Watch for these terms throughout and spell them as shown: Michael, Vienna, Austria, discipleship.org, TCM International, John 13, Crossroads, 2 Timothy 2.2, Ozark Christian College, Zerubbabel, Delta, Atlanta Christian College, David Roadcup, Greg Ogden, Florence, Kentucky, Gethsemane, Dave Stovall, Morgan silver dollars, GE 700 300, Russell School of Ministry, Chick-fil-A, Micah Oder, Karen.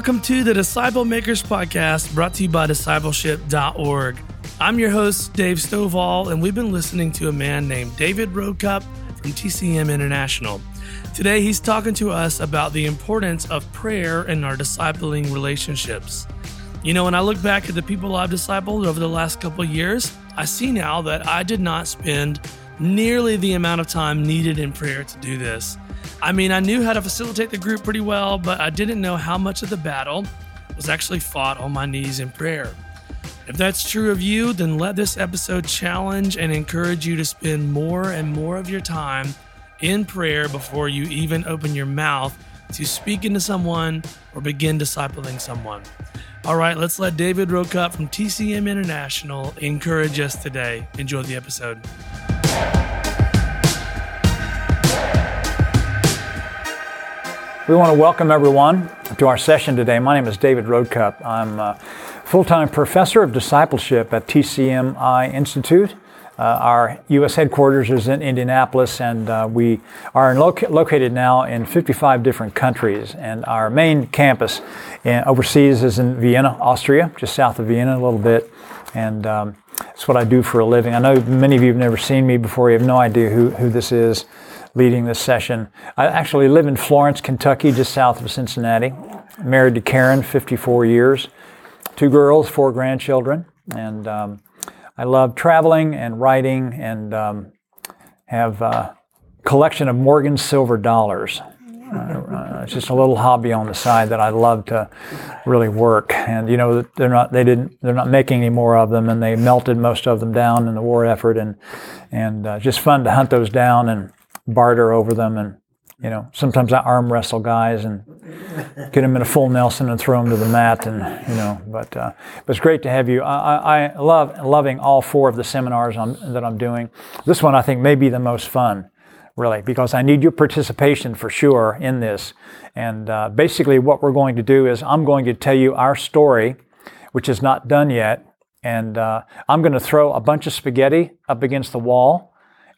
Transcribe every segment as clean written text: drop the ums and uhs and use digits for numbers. Welcome to the Disciple Makers Podcast, brought to you by discipleship.org. I'm your host, Dave Stovall, and we've been listening to a man named David Roadcup from TCM International. Today, he's talking to us about the importance of prayer in our discipling relationships. You know, when I look back at the people I've discipled over the last couple of years, I see now that I did not spend nearly the amount of time needed in prayer to do this. I mean, I knew how to facilitate the group pretty well, but I didn't know how much of the battle was actually fought on my knees in prayer. If that's true of you, then let this episode challenge and encourage you to spend more and more of your time in prayer before you even open your mouth to speak into someone or begin discipling someone. All right, let's let David Roadcup from TCM International encourage us today. Enjoy the episode. We want to welcome everyone to our session today. My name is David Roadcup. I'm a full-time professor of discipleship at TCMI Institute. Our U.S. headquarters is in Indianapolis, and we are located now in 55 different countries. And our main campus overseas is in Vienna, Austria, just south of Vienna a little bit. And that's what I do for a living. I know many of you have never seen me before. You have no idea who this is leading this session. I actually live in Florence, Kentucky, just south of Cincinnati. Married to Karen, 54 years, 2 girls, 4 grandchildren, and I love traveling and writing, and have a collection of Morgan silver dollars. It's just a little hobby on the side that I love to really work. And you know, they're not making any more of them, and they melted most of them down in the war effort, and just fun to hunt those down and barter over them. And you know, sometimes I arm wrestle guys and get them in a full Nelson and throw them to the mat, and you know, but it's great to have you. I love loving all 4 of the seminars that I'm doing. This one I think may be the most fun, really, because I need your participation for sure in this. And basically what we're going to do is I'm going to tell you our story, which is not done yet, and I'm going to throw a bunch of spaghetti up against the wall.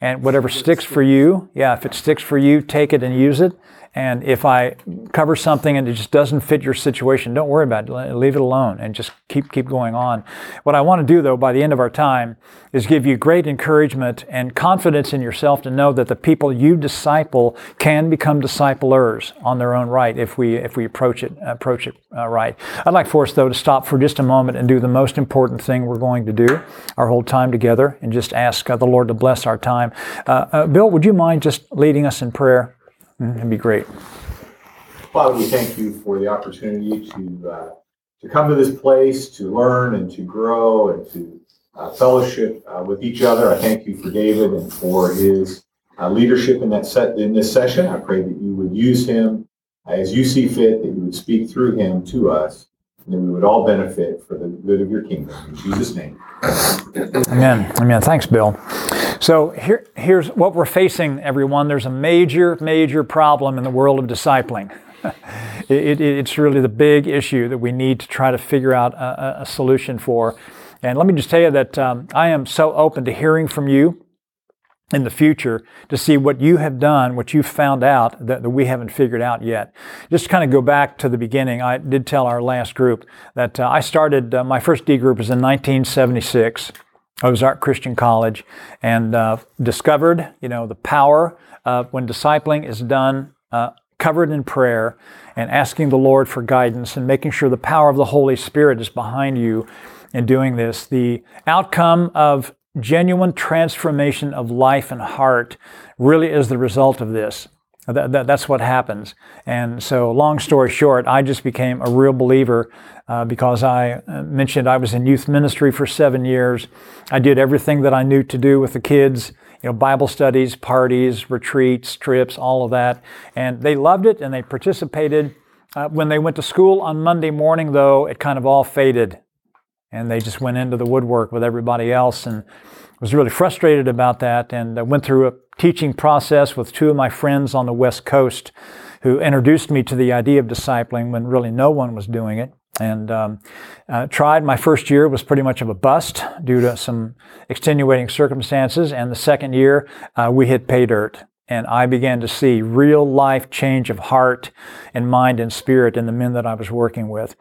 And whatever sticks for you, if it sticks for you, take it and use it. And if I cover something and it just doesn't fit your situation, don't worry about it. Leave it alone and just keep going on. What I want to do, though, by the end of our time is give you great encouragement and confidence in yourself to know that the people you disciple can become disciplers on their own right if we approach it right. I'd like for us, though, to stop for just a moment and do the most important thing we're going to do our whole time together, and just ask the Lord to bless our time. Bill, would you mind just leading us in prayer? That'd be great. Father, we thank you for the opportunity to come to this place, to learn and to grow and to fellowship with each other. I thank you for David and for his leadership in this session. I pray that you would use him as you see fit, that you would speak through him to us, and that we would all benefit for the good of your kingdom. In Jesus' name. Amen. Amen. Thanks, Bill. So here's what we're facing, everyone. There's a major, major problem in the world of discipling. It's really the big issue that we need to try to figure out a solution for. And let me just tell you that I am so open to hearing from you in the future to see what you have done, what you've found out that we haven't figured out yet. Just to kind of go back to the beginning, I did tell our last group that I started, my first D group was in 1976. Ozark Christian College, and discovered, you know, the power of when discipling is done, covered in prayer and asking the Lord for guidance and making sure the power of the Holy Spirit is behind you in doing this. The outcome of genuine transformation of life and heart really is the result of this. That's what happens. And so, long story short, I just became a real believer because I mentioned I was in youth ministry for 7 years. I did everything that I knew to do with the kids, you know, Bible studies, parties, retreats, trips, all of that. And they loved it and they participated. When they went to school on Monday morning, though, it kind of all faded. And they just went into the woodwork with everybody else, and was really frustrated about that. And I went through a teaching process with 2 of my friends on the West Coast who introduced me to the idea of discipling when really no one was doing it. And tried. My first year was pretty much of a bust due to some extenuating circumstances. And the second year, we hit pay dirt. And I began to see real life change of heart and mind and spirit in the men that I was working with.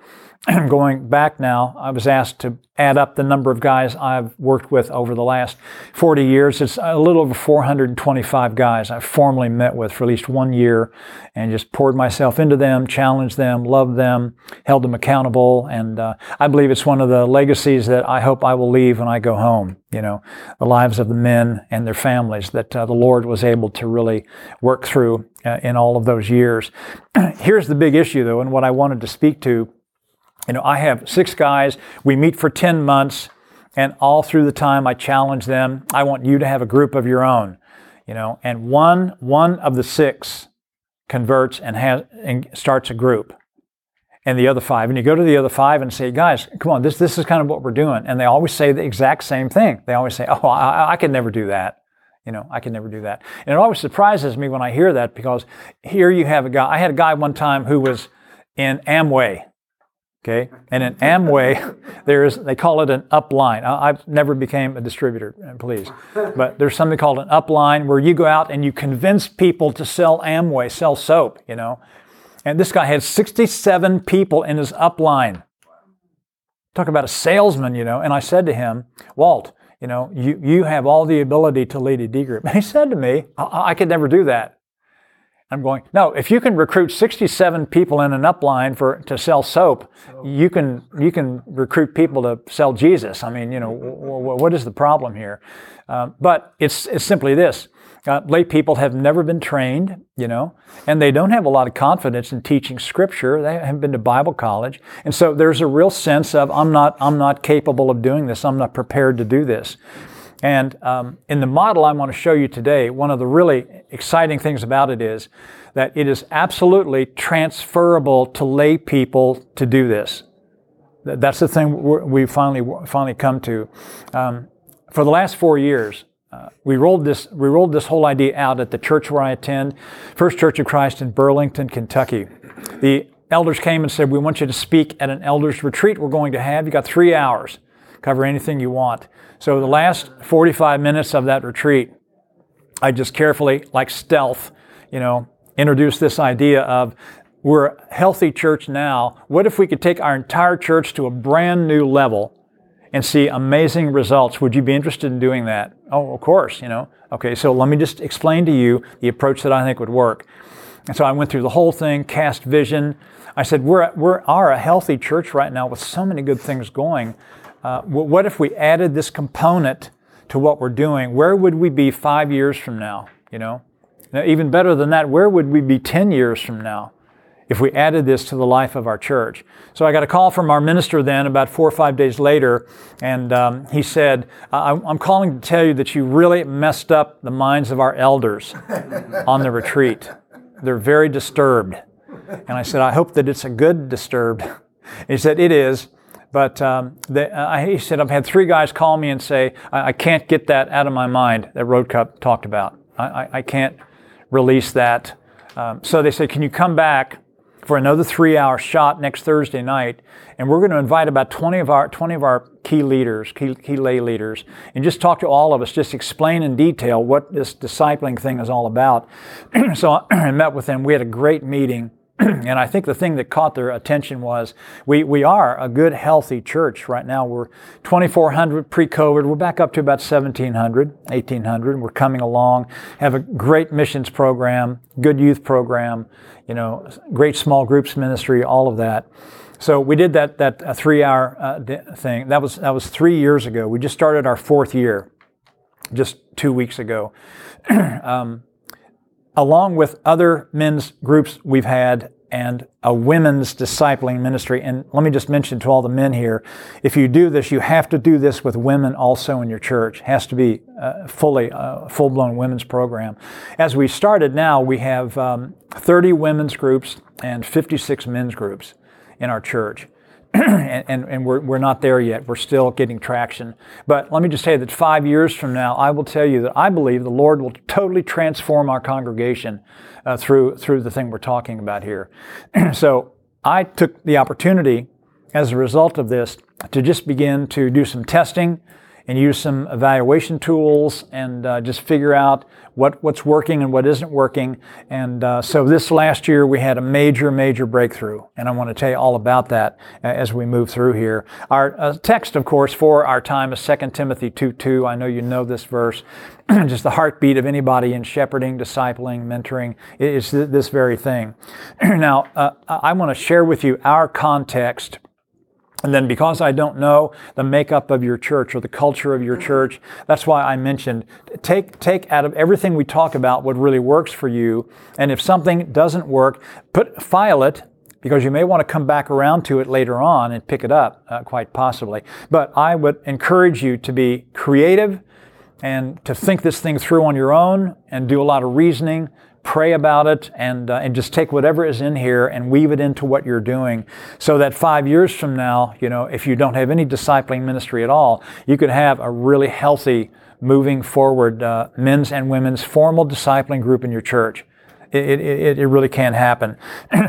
Going back now, I was asked to add up the number of guys I've worked with over the last 40 years. It's a little over 425 guys I've formally met with for at least 1 year, and just poured myself into them, challenged them, loved them, held them accountable. And I believe it's one of the legacies that I hope I will leave when I go home, you know, the lives of the men and their families that the Lord was able to really work through in all of those years. Here's the big issue, though, and what I wanted to speak to. You know, I have 6 guys, we meet for 10 months, and all through the time I challenge them, I want you to have a group of your own, you know, and one of the 6 converts and starts a group, and the other 5. And you go to the other 5 and say, guys, come on, this is kind of what we're doing. And they always say the exact same thing. They always say, oh, I could never do that. You know, I can never do that. And it always surprises me when I hear that, because here you have a guy. I had a guy one time who was in Amway. Okay, and in Amway, they call it an upline. I've never became a distributor, please. But there's something called an upline where you go out and you convince people to sell Amway, sell soap, you know. And this guy had 67 people in his upline. Talk about a salesman, you know. And I said to him, Walt, you know, you have all the ability to lead a D group. And he said to me, I could never do that. I'm going, no, if you can recruit 67 people in an upline to sell soap, you can recruit people to sell Jesus. I mean, you know, what is the problem here? But it's simply this. Lay people have never been trained, you know, and they don't have a lot of confidence in teaching Scripture. They haven't been to Bible college. And so there's a real sense of, I'm not capable of doing this. I'm not prepared to do this. And in the model I want to show you today, one of the really exciting things about it is that it is absolutely transferable to lay people to do this. That's the thing we finally come to. For the last 4 years, we rolled this whole idea out at the church where I attend, First Church of Christ in Burlington, Kentucky. The elders came and said, we want you to speak at an elders retreat we're going to have. You got 3 hours. Cover anything you want. So the last 45 minutes of that retreat, I just carefully, like stealth, you know, introduced this idea of, we're a healthy church now. What if we could take our entire church to a brand new level and see amazing results? Would you be interested in doing that? Oh, of course, you know. Okay, so let me just explain to you the approach that I think would work. And so I went through the whole thing, cast vision. I said, we are a healthy church right now with so many good things going. What if we added this component to what we're doing? Where would we be 5 years from now? You know, now, even better than that, where would we be 10 years from now if we added this to the life of our church? So I got a call from our minister then about 4 or 5 days later, and he said, I'm calling to tell you that you really messed up the minds of our elders on the retreat. They're very disturbed. And I said, I hope that it's a good disturbed. And he said, it is. But he said, I've had 3 guys call me and say, I can't get that out of my mind that Roadcup talked about. I can't release that. So they said, can you come back for another 3-hour shot next Thursday night? And we're going to invite about 20 of our key leaders, key lay leaders, and just talk to all of us, just explain in detail what this discipling thing is all about. So I met with them. We had a great meeting. And I think the thing that caught their attention was we are a good, healthy church right now. We're 2,400 pre-COVID. We're back up to about 1,700, 1,800. We're coming along, have a great missions program, good youth program, you know, great small groups ministry, all of that. So we did that 3-hour thing. That was 3 years ago. We just started our 4th year just 2 weeks ago. Along with other men's groups we've had and a women's discipling ministry. And let me just mention to all the men here, if you do this, you have to do this with women also in your church. It has to be full-blown women's program. As we started now, we have 30 women's groups and 56 men's groups in our church. And we're not there yet. We're still getting traction. But let me just say that 5 years from now, I will tell you that I believe the Lord will totally transform our congregation through the thing we're talking about here. So I took the opportunity as a result of this to just begin to do some testing and use some evaluation tools and just figure out what's working and what isn't working. And so this last year we had a major breakthrough, and I want to tell you all about that as we move through here. Our text, of course, for our time is 2 Timothy 2.2. I know you know this verse. Just the heartbeat of anybody in shepherding, discipling, mentoring is this very thing. Now, I want to share with you our context. And then because I don't know the makeup of your church or the culture of your church, that's why I mentioned take out of everything we talk about what really works for you. And if something doesn't work, file it, because you may want to come back around to it later on and pick it up, quite possibly. But I would encourage you to be creative and to think this thing through on your own and do a lot of reasoning. Pray about it and just take whatever is in here and weave it into what you're doing, so that 5 years from now, you know, if you don't have any discipling ministry at all, you could have a really healthy, moving forward men's and women's formal discipling group in your church. It really can happen.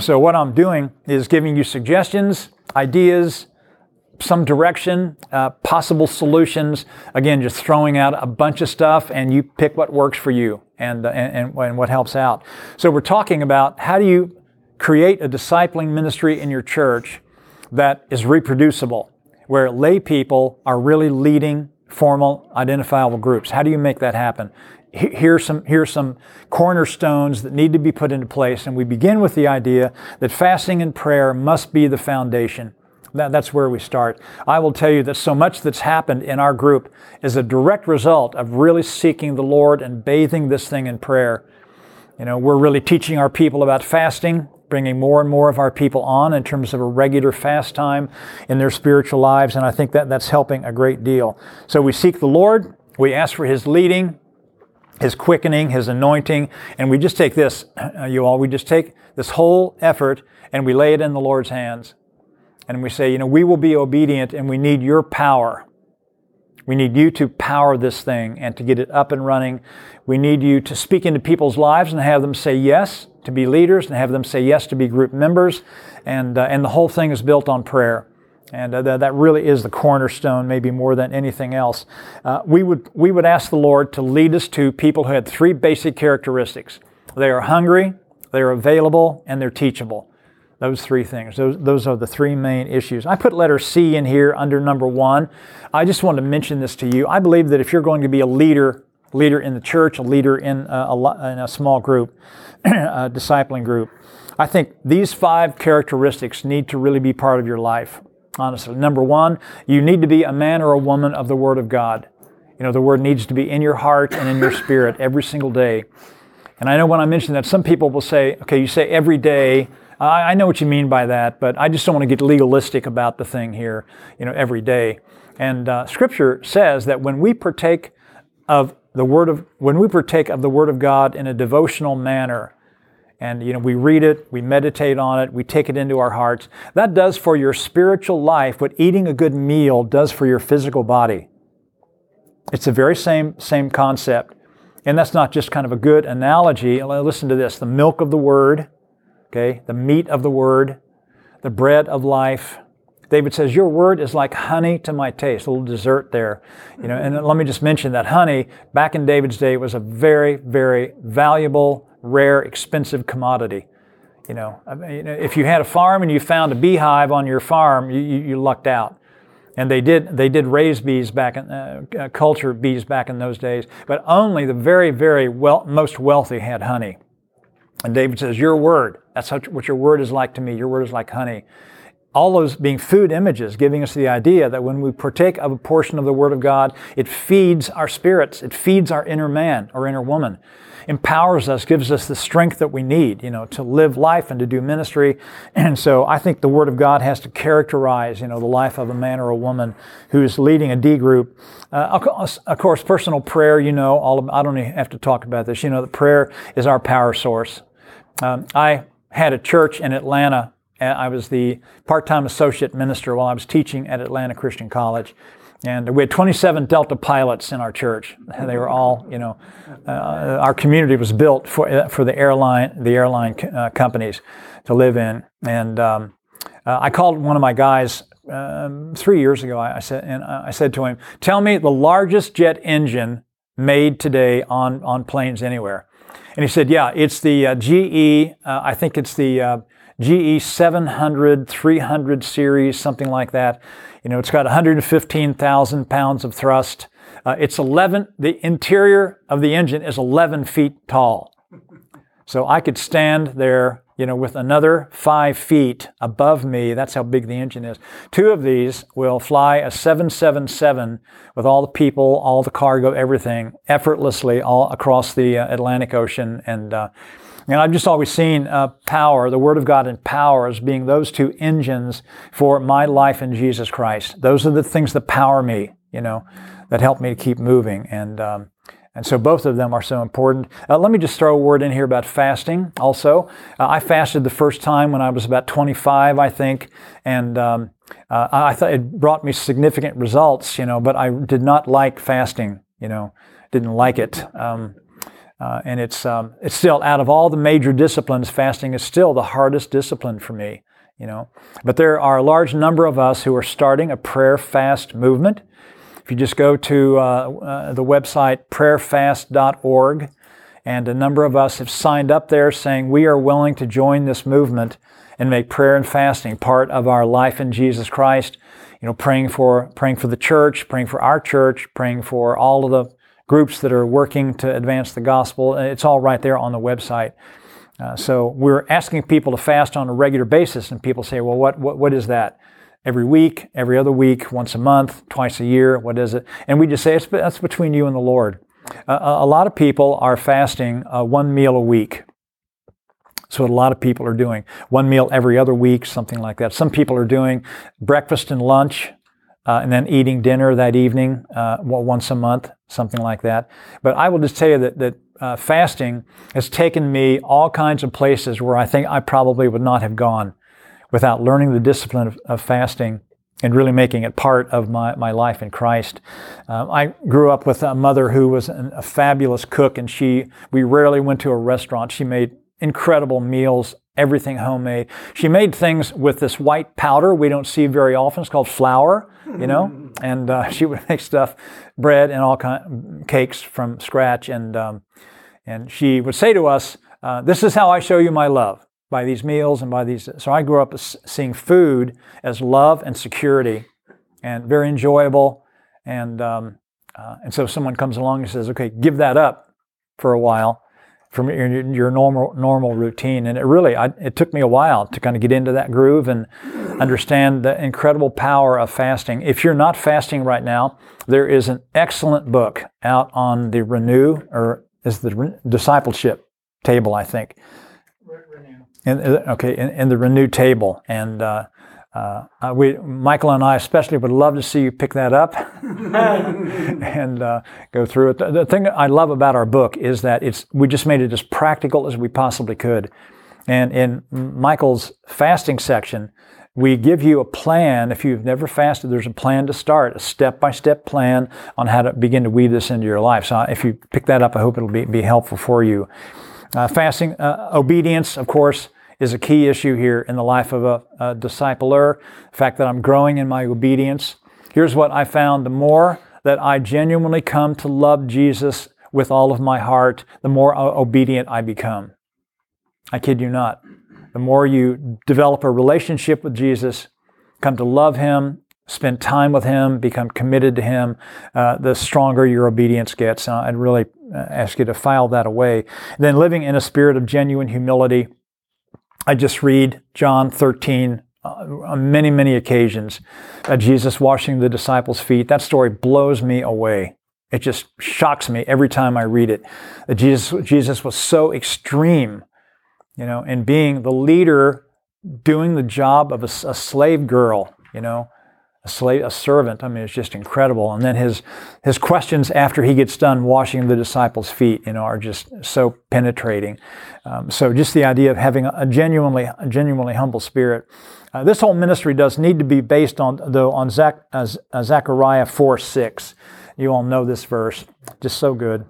So what I'm doing is giving you suggestions, ideas, some direction, possible solutions. Again, just throwing out a bunch of stuff, and you pick what works for you and what helps out. So we're talking about how do you create a discipling ministry in your church that is reproducible, where lay people are really leading formal, identifiable groups. How do you make that happen? Here's some cornerstones that need to be put into place, and we begin with the idea that fasting and prayer must be the foundation. That's where we start. I will tell you that so much that's happened in our group is a direct result of really seeking the Lord and bathing this thing in prayer. You know, we're really teaching our people about fasting, bringing more and more of our people on in terms of a regular fast time in their spiritual lives, and I think that that's helping a great deal. So we seek the Lord, we ask for His leading, His quickening, His anointing, and we just take this, you all, we just take this whole effort and we lay it in the Lord's hands. And we say, you know, we will be obedient and we need your power. We need you to power this thing and to get it up and running. We need you to speak into people's lives and have them say yes to be leaders and have them say yes to be group members. And the whole thing is built on prayer. And that really is the cornerstone, maybe more than anything else. We would ask the Lord to lead us to people who had three basic characteristics. They are hungry, they are available, and they're teachable. Those three things. Those are the three main issues. I put letter C in here under number 1. I just wanted to mention this to you. I believe that if you're going to be a leader in the church, a leader in a small group, a discipling group, I think these 5 characteristics need to really be part of your life, honestly. Number 1, you need to be a man or a woman of the Word of God. You know, the Word needs to be in your heart and in your spirit every single day. And I know when I mention that, some people will say, okay, you say every day, I know what you mean by that, but I just don't want to get legalistic about the thing here, you know, every day. And Scripture says that when we partake of the Word of God in a devotional manner, and you know, we read it, we meditate on it, we take it into our hearts, that does for your spiritual life what eating a good meal does for your physical body. It's the very same concept, and that's not just kind of a good analogy. Listen to this: the milk of the Word. Okay, the meat of the Word, the bread of life. David says, your Word is like honey to my taste, a little dessert there. You know, and let me just mention that honey, back in David's day, was a very, very valuable, rare, expensive commodity. You know, if you had a farm and you found a beehive on your farm, you lucked out. And they did raise bees back in culture bees back in those days, but only the most wealthy had honey. And David says, your Word, that's what your Word is like to me. Your Word is like honey. All those being food images, giving us the idea that when we partake of a portion of the Word of God, it feeds our spirits. It feeds our inner man or inner woman, empowers us, gives us the strength that we need, you know, to live life and to do ministry. And so I think the Word of God has to characterize, you know, the life of a man or a woman who is leading a D group. Of course, personal prayer, you know, I don't even have to talk about this. You know, the prayer is our power source. I had a church in Atlanta. I was the part-time associate minister while I was teaching at Atlanta Christian College. And we had 27 Delta pilots in our church. They were all, you know, our community was built for the airline companies to live in. And I called one of my guys 3 years ago, I said to him, tell me the largest jet engine made today on planes anywhere. And he said, yeah, it's the GE 700 300 series, something like that. You know, it's got 115,000 pounds of thrust. The interior of the engine is 11 feet tall. So I could stand there, you know, with another 5 feet above me. That's how big the engine is. Two of these will fly a 777 with all the people, all the cargo, everything, effortlessly all across the Atlantic Ocean. And I've just always seen power, the Word of God and power as being those two engines for my life in Jesus Christ. Those are the things that power me, you know, that help me to keep moving. And so both of them are so important. Let me just throw a word in here about fasting also. I fasted the first time when I was about 25, I think, and I thought it brought me significant results, you know, but I did not like fasting, you know, didn't like it. And it's still, out of all the major disciplines, fasting is still the hardest discipline for me, you know. But there are a large number of us who are starting a prayer fast movement. If you just go to the website prayerfast.org, and a number of us have signed up there saying we are willing to join this movement and make prayer and fasting part of our life in Jesus Christ. You know, praying for the church, praying for our church, praying for all of the groups that are working to advance the gospel. It's all right there on the website. So we're asking people to fast on a regular basis, and people say, well, what is that? Every week, every other week, once a month, twice a year, what is it? And we just say, that's between you and the Lord. A lot of people are fasting one meal a week. That's what a lot of people are doing. One meal every other week, something like that. Some people are doing breakfast and lunch, and then eating dinner that evening once a month, something like that. But I will just tell you that fasting has taken me all kinds of places where I think I probably would not have gone without learning the discipline of fasting and really making it part of my life in Christ. I grew up with a mother who was a fabulous cook, and we rarely went to a restaurant. She made incredible meals, everything homemade. She made things with this white powder we don't see very often. It's called flour, you know, and she would make stuff, bread and all kinds of cakes from scratch. And she would say to us, this is how I show you my love, by these meals and by these. So I grew up seeing food as love and security, and very enjoyable. And so someone comes along and says, okay, give that up for a while from your normal routine. And it really, it took me a while to kind of get into that groove and understand the incredible power of fasting. If you're not fasting right now, there is an excellent book out on the Renew, or is the discipleship table, I think. In the Renew table. And Michael and I especially would love to see you pick that up and go through it. The thing I love about our book is that we just made it as practical as we possibly could. And in Michael's fasting section, we give you a plan. If you've never fasted, there's a plan to start, a step-by-step plan on how to begin to weave this into your life. So if you pick that up, I hope it'll be helpful for you. Fasting, obedience, of course, is a key issue here in the life of a discipler. The fact that I'm growing in my obedience. Here's what I found. The more that I genuinely come to love Jesus with all of my heart, the more obedient I become. I kid you not. The more you develop a relationship with Jesus, come to love Him, spend time with Him, become committed to Him, the stronger your obedience gets. I'd really ask you to file that away. And then living in a spirit of genuine humility. I just read John 13 on many, many occasions. Jesus washing the disciples' feet. That story blows me away. It just shocks me every time I read it. That Jesus was so extreme, you know, in being the leader, doing the job of a slave girl, you know, a servant. I mean, it's just incredible. And then his questions after he gets done washing the disciples' feet, you know, are just so penetrating. So just the idea of having a genuinely humble spirit. This whole ministry does need to be based on Zechariah 4:6. You all know this verse. Just so good.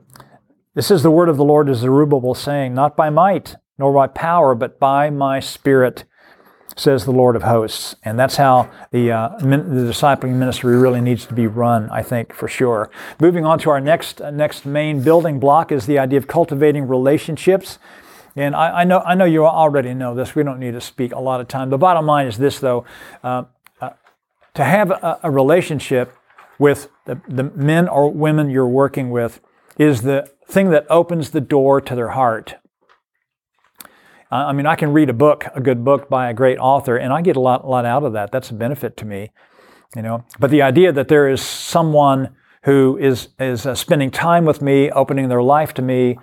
This is the word of the Lord to Zerubbabel, saying, not by might, nor by power, but by my spirit, says the Lord of hosts. And that's how the discipling ministry really needs to be run, I think, for sure. Moving on to our next main building block is the idea of cultivating relationships. And I know you already know this. We don't need to speak a lot of time. The bottom line is this, though. To have a relationship with the men or women you're working with is the thing that opens the door to their heart. I mean, I can read a good book by a great author, and I get a lot out of that. That's a benefit to me, you know. But the idea that there is someone who is spending time with me, opening their life to me,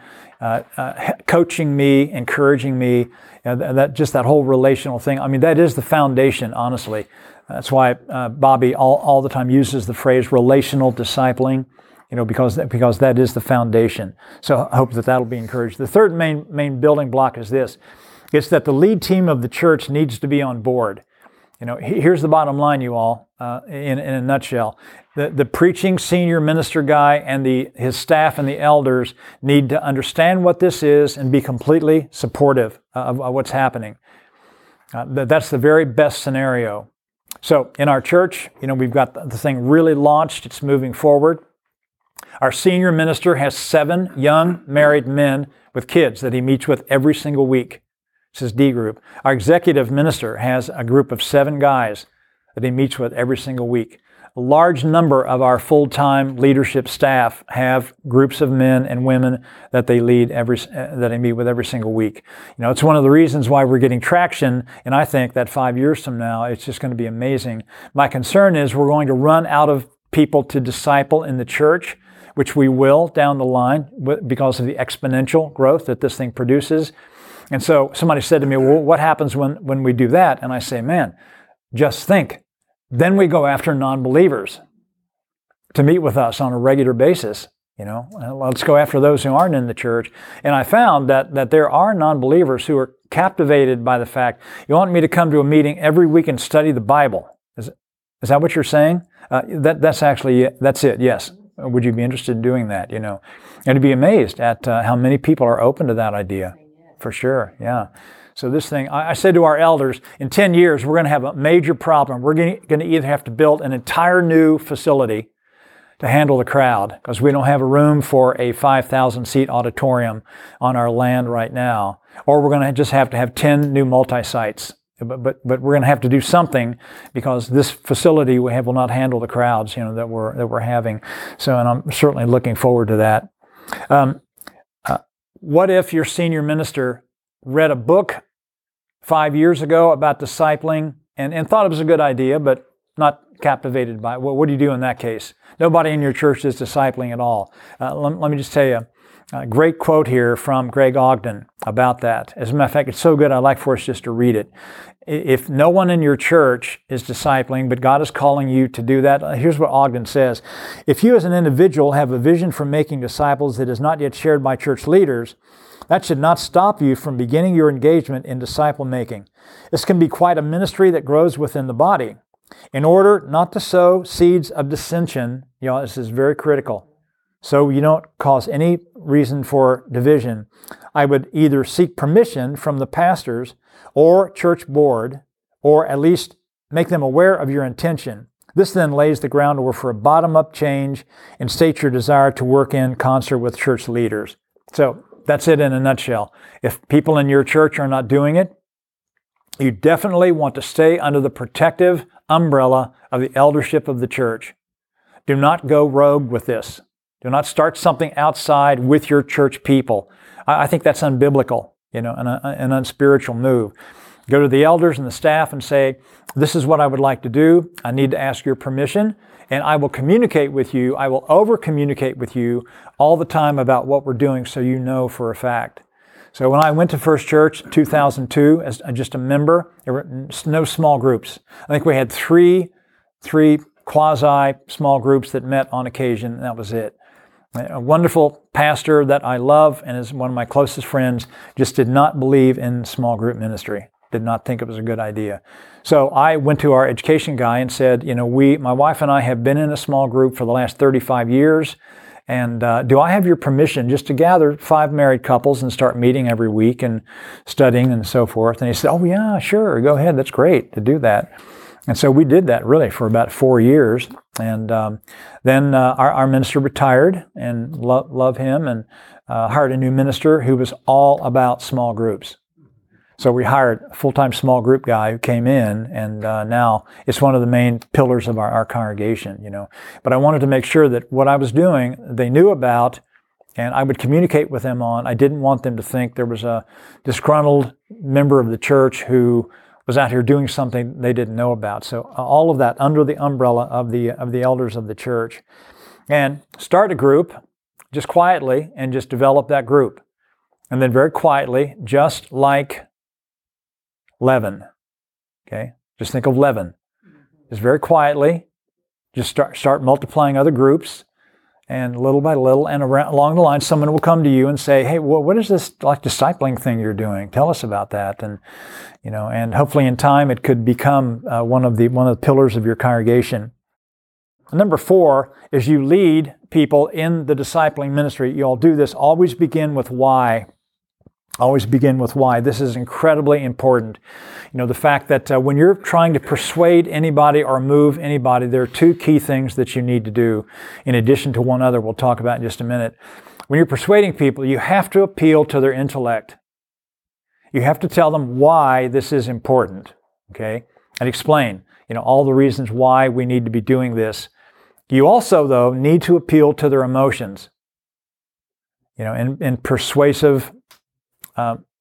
coaching me, encouraging me, that whole relational thing. I mean, that is the foundation, honestly. That's why Bobby all the time uses the phrase relational discipling, you know, because that is the foundation. So I hope that'll be encouraged. The third main building block is this. It's that the lead team of the church needs to be on board. You know, here's the bottom line, you all, in a nutshell. The preaching senior minister guy and his staff and the elders need to understand what this is and be completely supportive of what's happening. That's the very best scenario. So in our church, you know, we've got the thing really launched. It's moving forward. Our senior minister has 7 young married men with kids that he meets with every single week. This is D group. Our executive minister has a group of 7 guys that he meets with every single week. A large number of our full-time leadership staff have groups of men and women that they lead that they meet with every single week. You know, it's one of the reasons why we're getting traction, and I think that 5 years from now, it's just going to be amazing. My concern is we're going to run out of people to disciple in the church, which we will down the line because of the exponential growth that this thing produces. And so somebody said to me, well, what happens when we do that? And I say, man, just think. Then we go after non-believers to meet with us on a regular basis. You know, let's go after those who aren't in the church. And I found that there are non-believers who are captivated by the fact, you want me to come to a meeting every week and study the Bible. Is that what you're saying? That's it, yes. Would you be interested in doing that, you know? And to be amazed at how many people are open to that idea. For sure, yeah. So this thing, I said to our elders, in 10 years, we're going to have a major problem. We're going to either have to build an entire new facility to handle the crowd because we don't have a room for a 5,000-seat auditorium on our land right now, or we're going to just have to have 10 new multi-sites. But we're going to have to do something because this facility we have will not handle the crowds, you know, that we're having. So, and I'm certainly looking forward to that. What if your senior minister read a book 5 years ago about discipling and thought it was a good idea, but not captivated by it? Well, what do you do in that case? Nobody in your church is discipling at all. Let me just tell you a great quote here from Greg Ogden about that. As a matter of fact, it's so good, I'd like for us just to read it. If no one in your church is discipling, but God is calling you to do that, here's what Ogden says. If you as an individual have a vision for making disciples that is not yet shared by church leaders, that should not stop you from beginning your engagement in disciple making. This can be quite a ministry that grows within the body. In order not to sow seeds of dissension, you know, this is very critical. So you don't cause any reason for division. I would either seek permission from the pastors or church board, or at least make them aware of your intention. This then lays the groundwork for a bottom-up change and states your desire to work in concert with church leaders. So that's it in a nutshell. If people in your church are not doing it, you definitely want to stay under the protective umbrella of the eldership of the church. Do not go rogue with this. Do not start something outside with your church people. I think that's unbiblical, you know, and an unspiritual move. Go to the elders and the staff and say, this is what I would like to do. I need to ask your permission, and I will communicate with you. I will over-communicate with you all the time about what we're doing so you know for a fact. So when I went to First Church in 2002 as just a member, there were no small groups. I think we had three quasi-small groups that met on occasion, and that was it. A wonderful pastor that I love and is one of my closest friends just did not believe in small group ministry, did not think it was a good idea. So I went to our education guy and said, you know, my wife and I have been in a small group for the last 35 years, And do I have your permission just to gather 5 married couples and start meeting every week and studying and so forth? And he said, oh, yeah, sure, go ahead. That's great to do that. And so we did that really for about 4 years. And then our minister retired, and love him, and hired a new minister who was all about small groups. So we hired a full-time small group guy who came in, and now it's one of the main pillars of our congregation, you know. But I wanted to make sure that what I was doing, they knew about, and I would communicate with them on. I didn't want them to think there was a disgruntled member of the church who was out here doing something they didn't know about. So all of that under the umbrella of the elders of the church. And start a group just quietly and just develop that group. And then very quietly, just like leaven. Okay? Just think of leaven. Just very quietly, just start multiplying other groups, and little by little, and around, along the line, someone will come to you and say, hey, well, what is this like discipling thing you're doing? Tell us about that. And, you know, and hopefully in time it could become one of the pillars of your congregation. Number 4 is you lead people in the discipling ministry. You all do this. Always begin with why. Always begin with why. This is incredibly important. You know, the fact that when you're trying to persuade anybody or move anybody, there are 2 key things that you need to do in addition to one other we'll talk about in just a minute. When you're persuading people, you have to appeal to their intellect. You have to tell them why this is important, okay? And explain, you know, all the reasons why we need to be doing this. You also, though, need to appeal to their emotions, you know, in persuasive and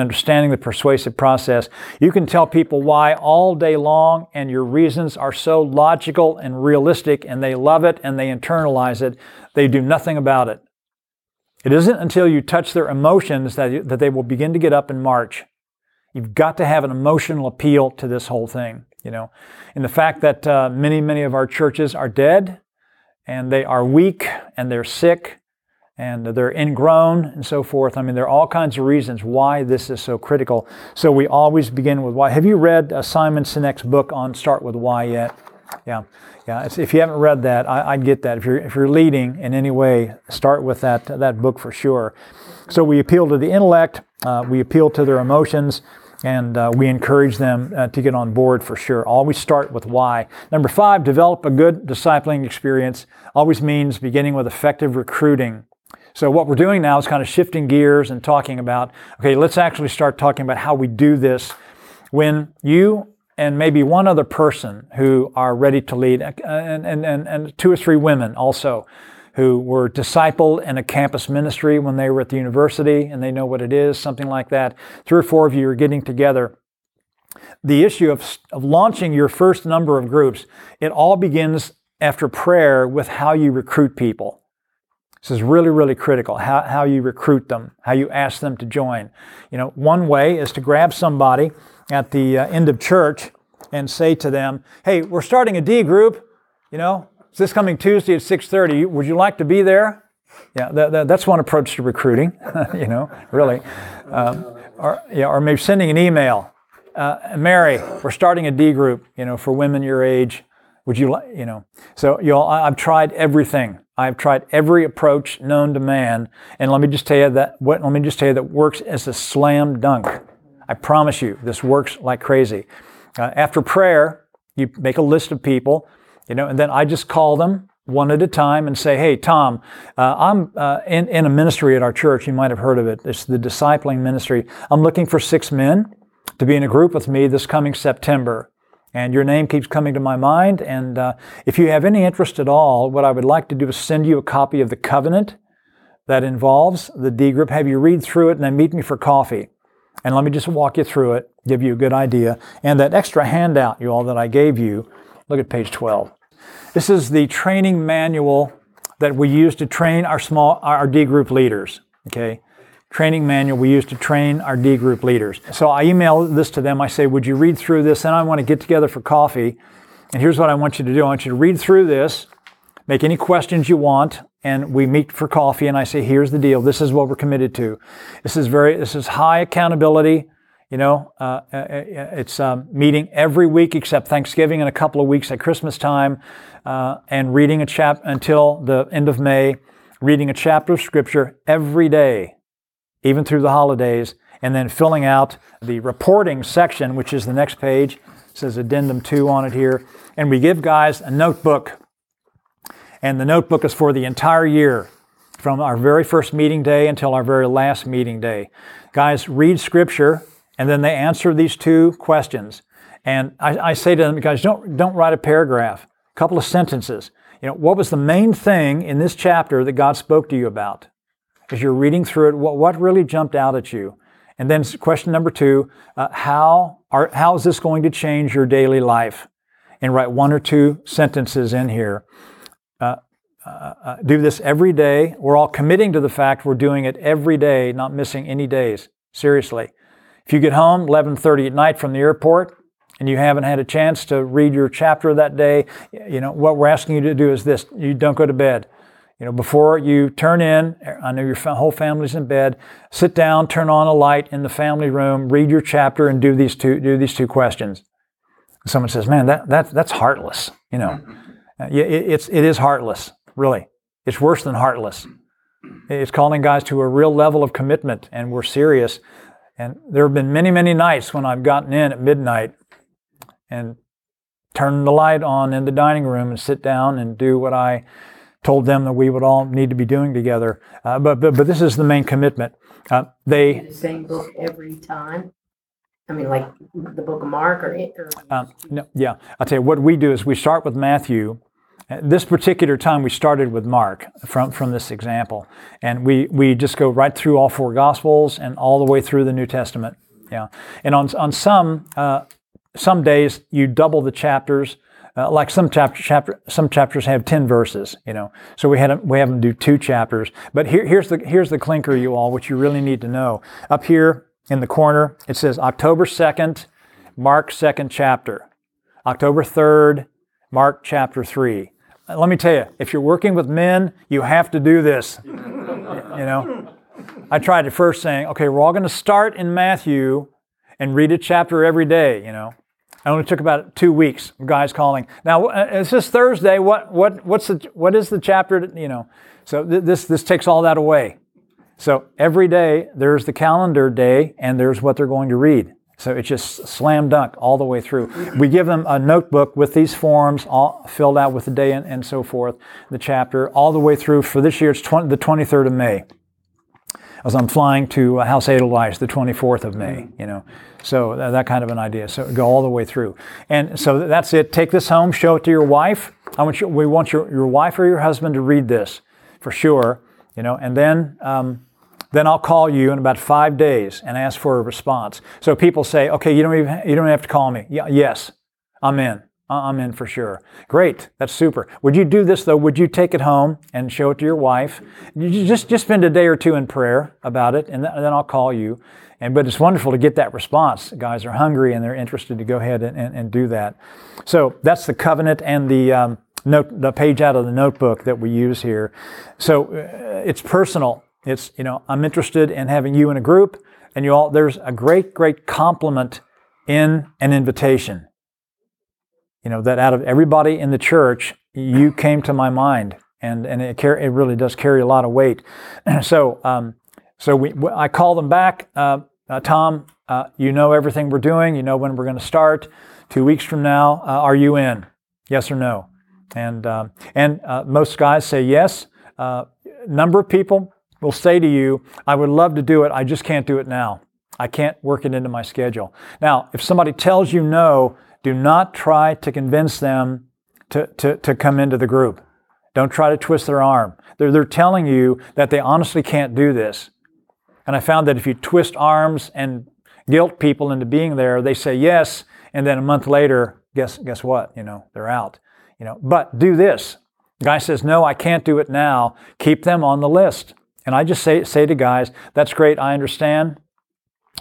understanding the persuasive process. You can tell people why all day long, and your reasons are so logical and realistic, and they love it and they internalize it. They do nothing about it. It isn't until you touch their emotions that they will begin to get up and march. You've got to have an emotional appeal to this whole thing, you know. And the fact that many of our churches are dead, and they are weak, and they're sick, and they're ingrown, and so forth. I mean, there are all kinds of reasons why this is so critical. So we always begin with why. Have you read Simon Sinek's book on Start With Why yet? Yeah. If you haven't read that, I'd get that. If you're leading in any way, start with that book for sure. So we appeal to the intellect, we appeal to their emotions, and we encourage them to get on board for sure. Always start with why. Number 5, develop a good discipling experience. Always means beginning with effective recruiting. So what we're doing now is kind of shifting gears and talking about, okay, let's actually start talking about how we do this. When you and maybe one other person who are ready to lead, and 2 or 3 women also who were discipled in a campus ministry when they were at the university and they know what it is, something like that, 3 or 4 of you are getting together. The issue of launching your first number of groups, it all begins after prayer with how you recruit people. This is really, really critical, how you recruit them, how you ask them to join. You know, one way is to grab somebody at the end of church and say to them, hey, we're starting a D group, you know, it's this coming Tuesday at 6:30. Would you like to be there? Yeah, that's one approach to recruiting, you know, really. Or maybe sending an email. Mary, we're starting a D group, you know, for women your age. Would you like, you know? So y'all, I've tried everything. I've tried every approach known to man, and let me just tell you that works as a slam dunk. I promise you, this works like crazy. After prayer, you make a list of people, you know, and then I just call them one at a time and say, hey, Tom, I'm in a ministry at our church. You might have heard of it. It's the discipling ministry. I'm looking for 6 men to be in a group with me this coming September. And your name keeps coming to my mind. And if you have any interest at all, what I would like to do is send you a copy of the covenant that involves the D group. Have you read through it and then meet me for coffee. And let me just walk you through it, give you a good idea. And that extra handout, you all, that I gave you, look at page 12. This is the training manual that we use to train our D group leaders, okay? Training manual we use to train our D group leaders. So I email this to them. I say, would you read through this? And I want to get together for coffee. And here's what I want you to do. I want you to read through this, make any questions you want, and we meet for coffee. And I say, here's the deal. This is what we're committed to. This is high accountability. You know, it's meeting every week except Thanksgiving and a couple of weeks at Christmas time, and reading a chapter until the end of May. reading a chapter of Scripture every day, even through the holidays, and then filling out the reporting section, which is the next page. It says Addendum 2 on it here. And we give guys a notebook. And the notebook is for the entire year, from our very first meeting day until our very last meeting day. Guys read Scripture, and then they answer these two questions. And I say to them, guys, don't write a paragraph, a couple of sentences. You know, what was the main thing in this chapter that God spoke to you about? As you're reading through it, what really jumped out at you? And then question number two, how is this going to change your daily life? And write one or two sentences in here. Do this every day. We're all committing to the fact we're doing it every day, not missing any days. Seriously. If you get home 11:30 at night from the airport, and you haven't had a chance to read your chapter that day, you know, what we're asking you to do is this. You don't go to bed. You know, before you turn in, I know your whole family's in bed, sit down, turn on a light in the family room, read your chapter, and do these two questions. Someone says, man, that's heartless. You know, it is heartless, really. It's worse than heartless. It's calling guys to a real level of commitment, and we're serious. And there have been many, many nights when I've gotten in at midnight and turn the light on in the dining room and sit down and do what I told them that we would all need to be doing together. But this is the main commitment. They do the same book every time. I mean, like the Book of Mark or no, yeah. I'll tell you what we do is we start with Matthew. At this particular time, we started with Mark from this example, and we just go right through all four Gospels and all the way through the New Testament. Yeah, and on some. Some days you double the chapters, like some chapters have 10 verses, you know. So we have them do two chapters. But here's the clinker, you all, what you really need to know. Up here in the corner, it says October 2nd, Mark 2nd chapter. October 3rd, Mark chapter 3. Let me tell you, if you're working with men, you have to do this, you know. I tried at first saying, okay, we're all going to start in Matthew and read a chapter every day, you know. It only took about 2 weeks. Guys calling. Now it's this Thursday. What is the chapter? You know. So this takes all that away. So every day there's the calendar day, and there's what they're going to read. So it's just slam dunk all the way through. We give them a notebook with these forms all filled out with the day and so forth, the chapter all the way through. For this year, it's the 23rd of May. As I'm flying to House Edelweiss, the 24th of May, you know. So that kind of an idea. So go all the way through. And so that's it. Take this home, show it to your wife. We want your wife or your husband to read this for sure, you know. And then I'll call you in about 5 days and ask for a response. So people say, okay, you don't even have to call me. Yeah, yes, I'm in. I'm in for sure. Great. That's super. Would you do this, though? Would you take it home and show it to your wife? You just spend a day or two in prayer about it, and then I'll call you. But it's wonderful to get that response. Guys are hungry, and they're interested to go ahead and do that. So that's the covenant and the page out of the notebook that we use here. So it's personal. It's, you know, I'm interested in having you in a group, and you all, there's a great compliment in an invitation. You know, that out of everybody in the church, you came to my mind, and it really does carry a lot of weight. So I call them back. Tom, you know everything we're doing. You know when we're going to start. 2 weeks from now, are you in? Yes or no? And most guys say yes. Number of people will say to you, I would love to do it. I just can't do it now. I can't work it into my schedule. Now, if somebody tells you no, do not try to convince them to come into the group. Don't try to twist their arm. They're telling you that they honestly can't do this. And I found that if you twist arms and guilt people into being there, they say yes, and then a month later, guess what? You know, they're out. You know, but do this. The guy says, no, I can't do it now. Keep them on the list. And I just say to guys, that's great, I understand.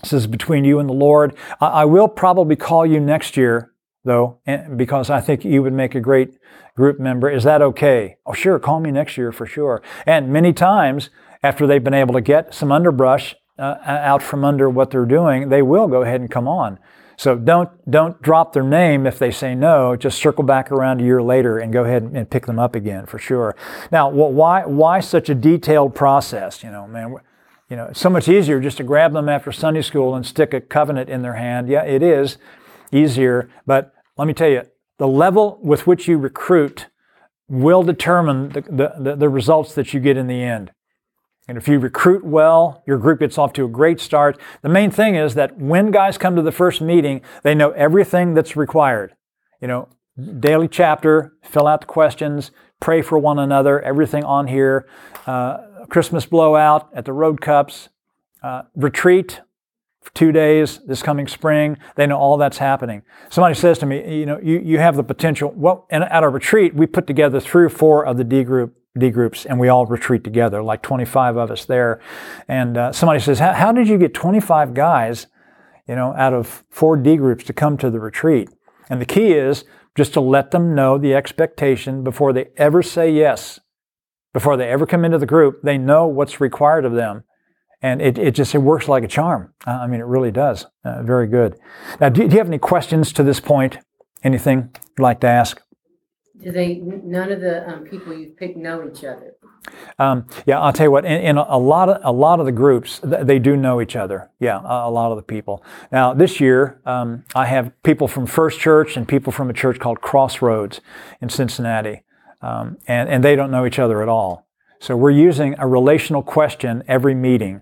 This is between you and the Lord. I will probably call you next year, though, because I think you would make a great group member. Is that okay? Oh, sure, call me next year for sure. And many times, after they've been able to get some underbrush out from under what they're doing, they will go ahead and come on. So don't drop their name if they say no. Just circle back around a year later and go ahead and pick them up again for sure. Now, well, why such a detailed process? You know, man, you know, it's so much easier just to grab them after Sunday school and stick a covenant in their hand. Yeah, it is easier, but let me tell you, the level with which you recruit will determine the results that you get in the end. And if you recruit well, your group gets off to a great start. The main thing is that when guys come to the first meeting, they know everything that's required. You know, daily chapter, fill out the questions, pray for one another, everything on here, Christmas blowout at the Road Cups, retreat for 2 days this coming spring. They know all that's happening. Somebody says to me, you know, you have the potential. Well, and at our retreat, we put together 3 or 4 of the D groups, and we all retreat together, like 25 of us there. And somebody says, how did you get 25 guys, you know, out of 4 D groups to come to the retreat? And the key is just to let them know the expectation before they ever say yes, before they ever come into the group. They know what's required of them. And it works like a charm. I mean, it really does. Very good. Now, do you have any questions to this point? Anything you'd like to ask? Do they? None of the people you've picked know each other. Yeah, I'll tell you what. In a lot of the groups, they do know each other. Yeah, a lot of the people. Now this year, I have people from First Church and people from a church called Crossroads in Cincinnati, and they don't know each other at all. So we're using a relational question every meeting,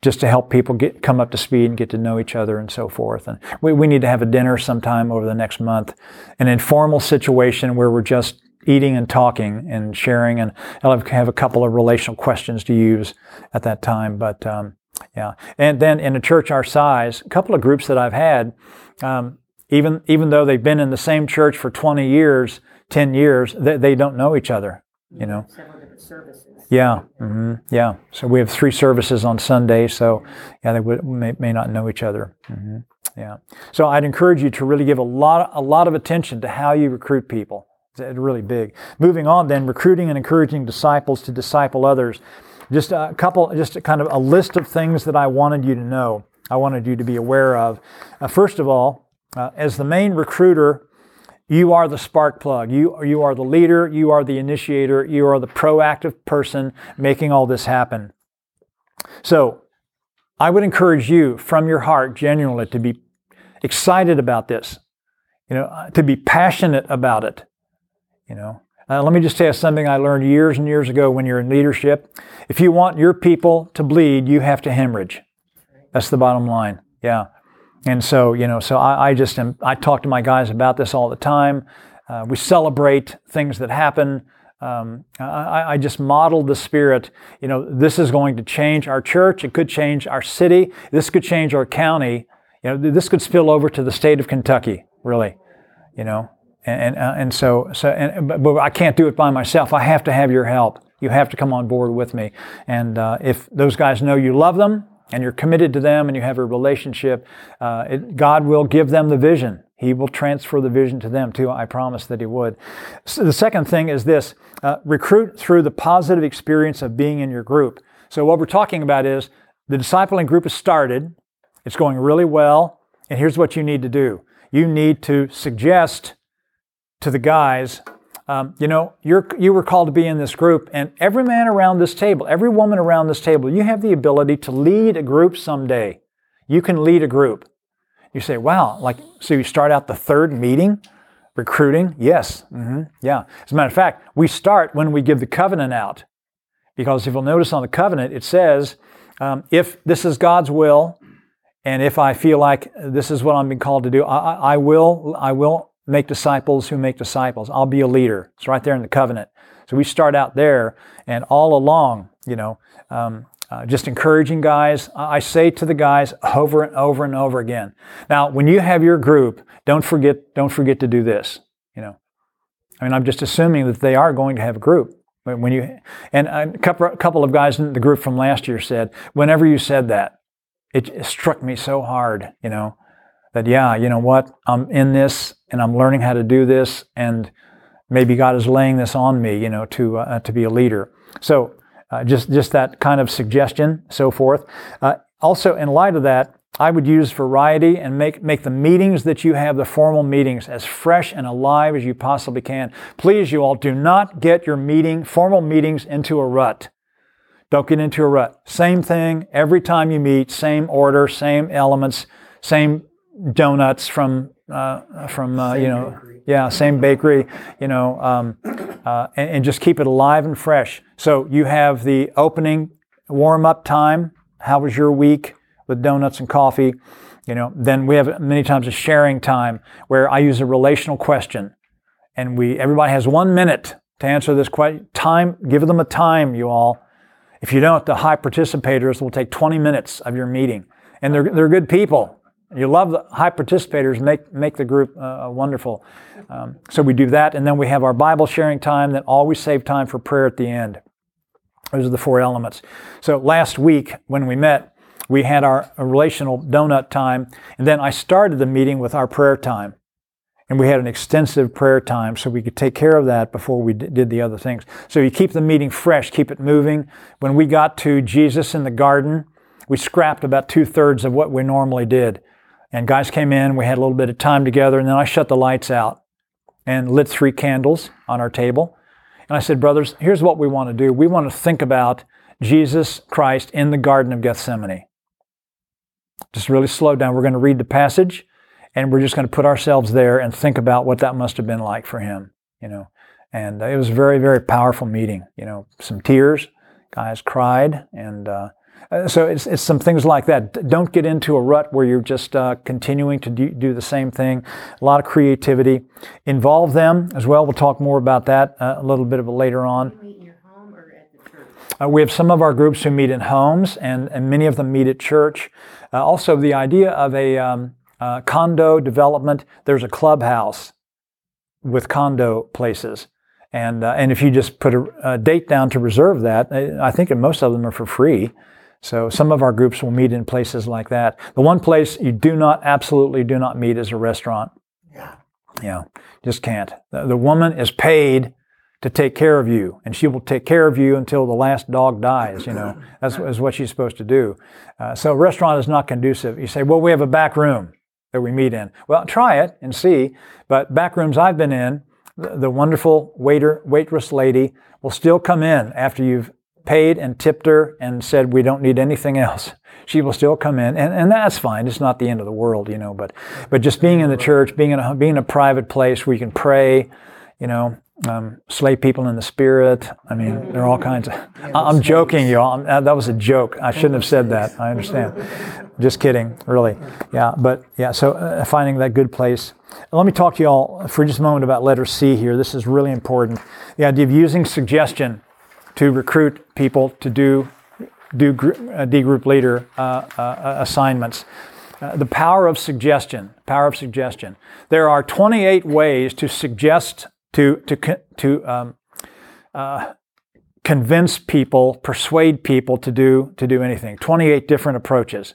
just to help people come up to speed and get to know each other and so forth. And we need to have a dinner sometime over the next month, an informal situation where we're just eating and talking and sharing, and I'll have a couple of relational questions to use at that time. But yeah, and then in a church our size, a couple of groups that I've had, even though they've been in the same church for 20 years, 10 years, they don't know each other, you know. Services. Yeah, mm-hmm, yeah. So we have 3 services on Sunday, so yeah, they may not know each other. Mm-hmm, yeah. So I'd encourage you to really give a lot of attention to how you recruit people. It's really big. Moving on, then, recruiting and encouraging disciples to disciple others. Just kind of a list of things that I wanted you to know. I wanted you to be aware of. First of all, as the main recruiter, you are the spark plug. You are the leader. You are the initiator. You are the proactive person making all this happen. So I would encourage you from your heart genuinely to be excited about this, you know, to be passionate about it. You know, let me just tell you something I learned years and years ago when you're in leadership. If you want your people to bleed, you have to hemorrhage. That's the bottom line. Yeah. And so, you know, so I talk to my guys about this all the time. We celebrate things that happen. I just model the spirit. You know, this is going to change our church. It could change our city. This could change our county. You know, this could spill over to the state of Kentucky, really. You know, but I can't do it by myself. I have to have your help. You have to come on board with me. And if those guys know you love them, and you're committed to them, and you have a relationship, God will give them the vision. He will transfer the vision to them, too. I promise that He would. So the second thing is this. Recruit through the positive experience of being in your group. So what we're talking about is the discipling group has started. It's going really well. And here's what you need to do. You need to suggest to the guys, you know, you were called to be in this group, and every man around this table, every woman around this table, you have the ability to lead a group someday. You can lead a group. You say, wow, like, so you start out the 3rd meeting, recruiting? Yes, mm-hmm, yeah. As a matter of fact, we start when we give the covenant out, because if you'll notice on the covenant, it says, if this is God's will, and if I feel like this is what I'm being called to do, I will make disciples who make disciples. I'll be a leader. It's right there in the covenant. So we start out there, and all along, you know, just encouraging guys. I say to the guys over and over and over again. Now, when you have your group, don't forget to do this. You know, I mean, I'm just assuming that they are going to have a group. When you, and a couple of guys in the group from last year said, whenever you said that, it struck me so hard. You know, that yeah, you know what, I'm in this. And I'm learning how to do this, and maybe God is laying this on me, you know, to be a leader. So just that kind of suggestion, so forth. Also, in light of that, I would use variety and make the meetings that you have, the formal meetings, as fresh and alive as you possibly can. Please, you all, do not get your formal meetings into a rut. Don't get into a rut. Same thing every time you meet, same order, same elements, same donuts from same bakery, and just keep it alive and fresh. So you have the opening warm-up time. How was your week? With donuts and coffee, then we have many times a sharing time where I use a relational question, and everybody has 1 minute to answer this question. Time, give them a time, you all. If you don't, the high participators will take 20 minutes of your meeting, and they're good people. You love the high participators, make the group wonderful. So we do that, and then we have our Bible sharing time. Then always save time for prayer at the end. Those are the four elements. So last week when we met, we had our relational donut time, and then I started the meeting with our prayer time. And we had an extensive prayer time, so we could take care of that before we did the other things. So you keep the meeting fresh, keep it moving. When we got to Jesus in the garden, we scrapped about 2/3 of what we normally did. And guys came in, we had a little bit of time together, and then I shut the lights out and lit 3 candles on our table. And I said, brothers, here's what we want to do. We want to think about Jesus Christ in the Garden of Gethsemane. Just really slow down. We're going to read the passage, and we're just going to put ourselves there and think about what that must have been like for him, And it was a very, very powerful meeting. Some tears, guys cried, and so it's some things like that. Don't get into a rut where you're just continuing to do the same thing. A lot of creativity. Involve them as well. We'll talk more about that a little bit later on. We have some of our groups who meet in homes, and many of them meet at church. Also, the idea of a condo development, there's a clubhouse with condo places. And if you just put a date down to reserve that, I think most of them are for free. So some of our groups will meet in places like that. The one place you absolutely do not meet is a restaurant. Yeah, just can't. The woman is paid to take care of you, and she will take care of you until the last dog dies, That's what she's supposed to do. So a restaurant is not conducive. You say, well, we have a back room that we meet in. Well, try it and see, but back rooms I've been in, the wonderful waitress lady will still come in after you've paid and tipped her and said, we don't need anything else. She will still come in, and that's fine. It's not the end of the world, but just being in the church, being in a private place where you can pray, slay people in the spirit. I mean, there are all kinds of... I'm joking, y'all. That was a joke. I shouldn't have said that. I understand. Just kidding, really. Yeah, but yeah, so finding that good place. Let me talk to y'all for just a moment about letter C here. This is really important. The idea of using suggestion to recruit people to do D-group leader assignments. The power of suggestion. There are 28 ways to suggest... To convince people, persuade people to do anything. 28 different approaches.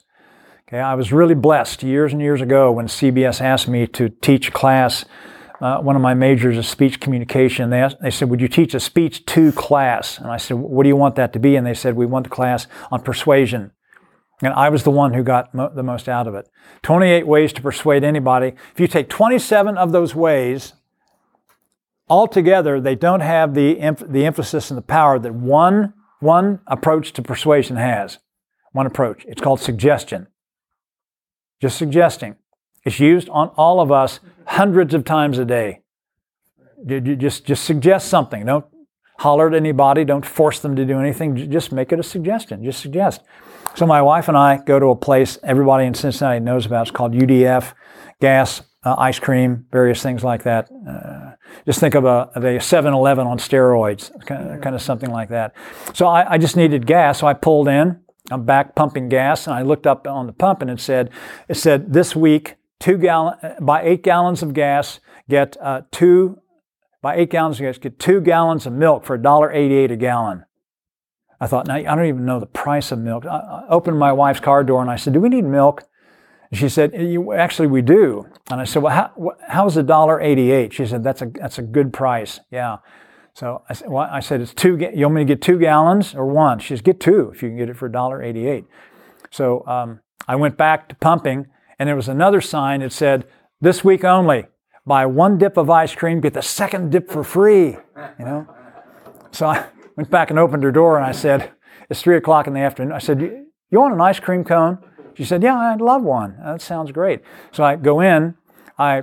Okay, I was really blessed years and years ago when CBS asked me to teach class. One of my majors is speech communication. They said, "Would you teach a speech to class?" And I said, "What do you want that to be?" And they said, "We want the class on persuasion." And I was the one who got the most out of it. 28 ways to persuade anybody. If you take 27 of those ways. Altogether, they don't have the emphasis and the power that one approach to persuasion has. One approach. It's called suggestion. Just suggesting. It's used on all of us hundreds of times a day. Just suggest something. Don't holler at anybody. Don't force them to do anything. Just make it a suggestion. Just suggest. So my wife and I go to a place everybody in Cincinnati knows about. It's called UDF, gas, ice cream, various things like that. Just think of a 7-Eleven on steroids, kind of something like that. So I just needed gas, so I pulled in. I'm back pumping gas, and I looked up on the pump, and it said this week, 8 gallons of gas, get 2 gallons of milk for $1.88 a gallon. I thought, now I don't even know the price of milk. I opened my wife's car door, and I said, "Do we need milk?" She said, "Actually, we do." And I said, "Well, how's $1.88?" She said, "That's a good price." Yeah. So I said, "It's 2. You want me to get 2 gallons or 1?" She says, "Get 2 if you can get it for $1.88." So I went back to pumping, and there was another sign that said, this week only, buy one dip of ice cream, get the second dip for free, you know. So I went back and opened her door, and I said, it's 3 o'clock in the afternoon. I said, you want an ice cream cone? She said, yeah, I'd love one. That sounds great. So I go in, I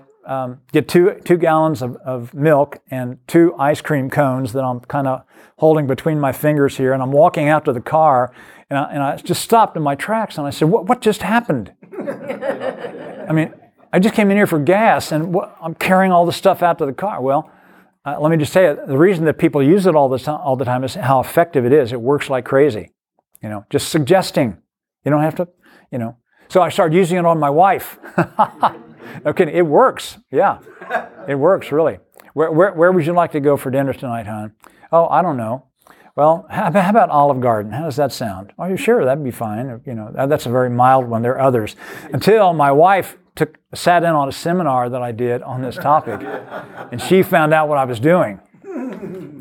get two gallons of milk and 2 ice cream cones that I'm kind of holding between my fingers here, and I'm walking out to the car, and I just stopped in my tracks, and I said, what just happened? I mean, I just came in here for gas, and I'm carrying all this stuff out to the car. Well, let me just tell you, the reason that people use it all the time is how effective it is. It works like crazy, you know, just suggesting. You don't have to, you know. So I started using it on my wife. No kidding. It works. Yeah, it works, really. Where would you like to go for dinner tonight, hon? Oh, I don't know. Well, how about Olive Garden? How does that sound? Are you sure? That'd be fine. You know, that's a very mild one. There are others. Until my wife sat in on a seminar that I did on this topic, and she found out what I was doing.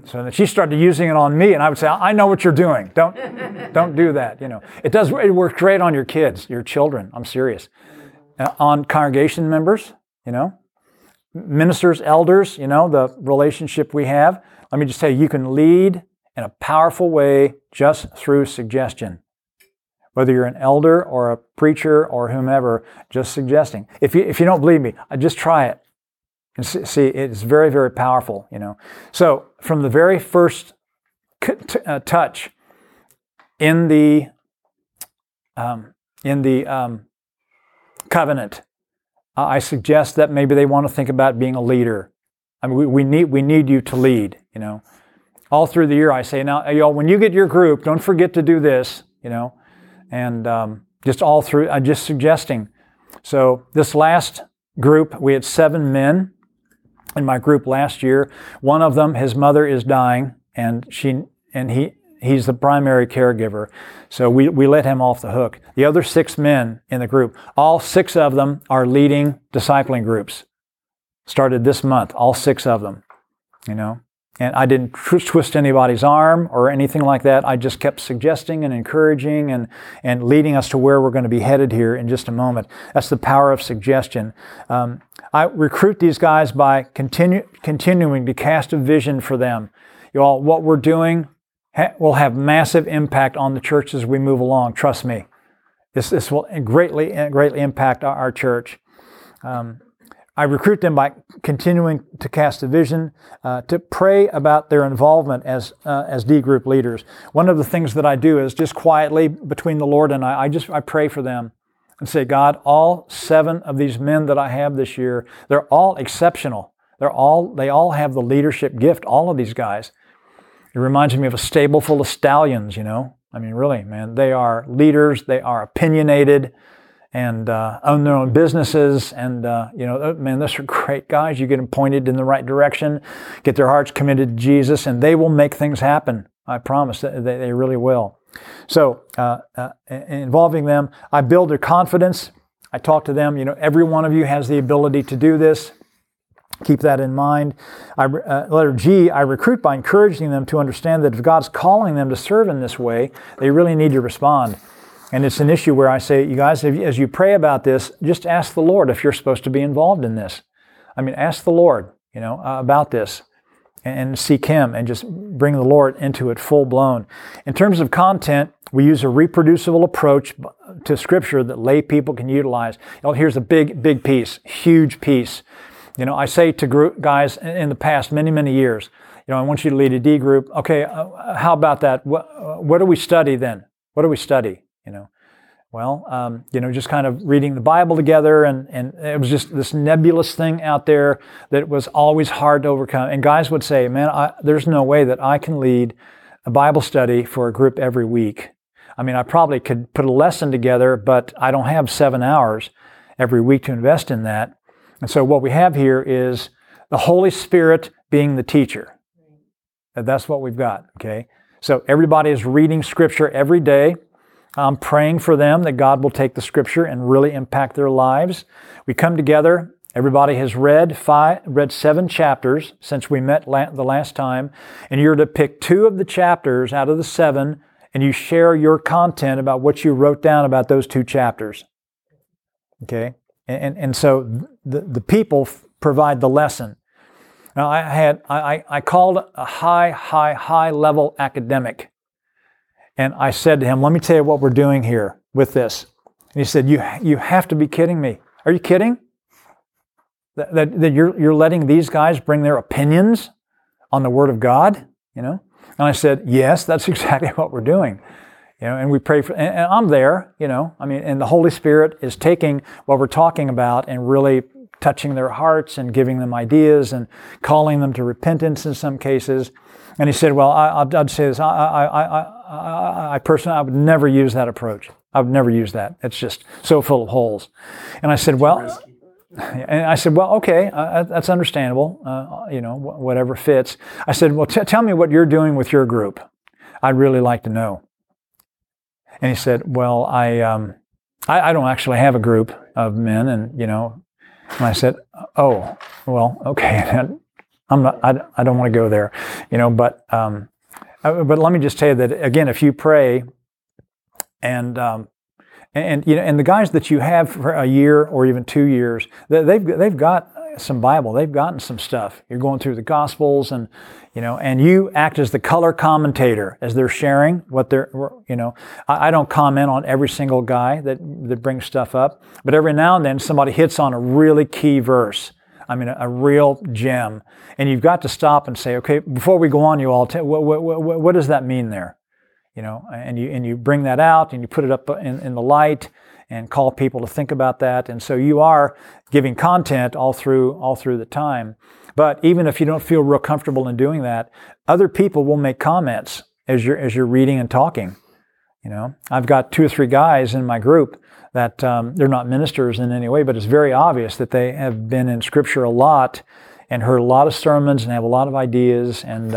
So then she started using it on me, and I would say, I know what you're doing. Don't do that. You know, it works great on your kids, your children. I'm serious. On congregation members, you know, ministers, elders, you know, the relationship we have. Let me just say, you can lead in a powerful way just through suggestion. Whether you're an elder or a preacher or whomever, just suggesting. If you don't believe me, just try it. And see, it's very, very powerful, you know. So from the very first touch in the covenant, I suggest that maybe they want to think about being a leader. I mean, we need you to lead, you know. All through the year, I say, now, y'all, when you get your group, don't forget to do this, you know. And just all through, I'm just suggesting. So this last group, we had 7 men in my group last year. One of them, his mother is dying, and he's the primary caregiver. So we let him off the hook. The other 6 men in the group, all 6 of them are leading discipling groups. Started this month, all 6 of them, you know. And I didn't twist anybody's arm or anything like that. I just kept suggesting and encouraging and leading us to where we're going to be headed here in just a moment. That's the power of suggestion. I recruit these guys by continuing to cast a vision for them. You all, what we're doing will have massive impact on the church as we move along. Trust me. This will greatly impact our church. I recruit them by continuing to cast a vision, to pray about their involvement as D-group leaders. One of the things that I do is just quietly between the Lord and I pray for them and say, God, all 7 of these men that I have this year, they're all exceptional. They all have the leadership gift, all of these guys. It reminds me of a stable full of stallions, you know. I mean, really, man, they are leaders, they are opinionated, and own their own businesses, and you know, man, those are great guys. You get them pointed in the right direction, get their hearts committed to Jesus, and they will make things happen. I promise that they really will. So involving them, I build their confidence. I talk to them. You know, every one of you has the ability to do this. Keep that in mind. Letter G, I recruit by encouraging them to understand that if God's calling them to serve in this way, they really need to respond. And it's an issue where I say, you guys, as you pray about this, just ask the Lord if you're supposed to be involved in this. I mean, ask the Lord, you know, about this, and seek Him, and just bring the Lord into it full blown. In terms of content, we use a reproducible approach to Scripture that lay people can utilize. You know, here's a big piece, huge piece. You know, I say to group guys in the past, many years, you know, I want you to lead a D group. Okay, how about that? What do we study then? What do we study? You know, well, you know, just kind of reading the Bible together, and it was just this nebulous thing out there that was always hard to overcome. And guys would say, man, there's no way that I can lead a Bible study for a group every week. I mean, I probably could put a lesson together, but I don't have 7 hours every week to invest in that. And so what we have here is the Holy Spirit being the teacher. That's what we've got, okay? So everybody is reading Scripture every day. I'm praying for them that God will take the Scripture and really impact their lives. We come together. Everybody has read 7 chapters since we met the last time, and you're to pick 2 of the chapters out of the 7, and you share your content about what you wrote down about those 2 chapters. Okay, and so the people provide the lesson. Now I called a high level academic, and I said to him, "Let me tell you what we're doing here with this." And he said, "You have to be kidding me. Are you kidding? That you're letting these guys bring their opinions on the Word of God, you know?" And I said, "Yes, that's exactly what we're doing." You know, and we pray for, and I'm there, you know, I mean, and the Holy Spirit is taking what we're talking about and really touching their hearts and giving them ideas and calling them to repentance in some cases. And he said, "Well, I'd say this, I personally, I would never use that approach. I would never use that. It's just so full of holes." And I said, "Well," and I said, "Well, okay, that's understandable, you know, whatever fits." I said, "Well, tell me what you're doing with your group. I'd really like to know." And he said, "Well, I don't actually have a group of men," and, you know, and I said, "Oh, well, okay, I don't want to go there, you know, but let me just tell you that, again, if you pray and you know, and the guys that you have for a year or even 2 years, they've got some Bible, they've gotten some stuff. You're going through the Gospels, and you know, and you act as the color commentator as they're sharing what they're, you know. I don't comment on every single guy that brings stuff up, but every now and then somebody hits on a really key verse. I mean, a real gem, and you've got to stop and say, "Okay, before we go on, you all, what does that mean there?" You know, and you bring that out and you put it up in the light and call people to think about that. And so you are giving content all through the time. But even if you don't feel real comfortable in doing that, other people will make comments as you're reading and talking. You know, I've got 2 or 3 guys in my group that they're not ministers in any way, but it's very obvious that they have been in Scripture a lot and heard a lot of sermons and have a lot of ideas, and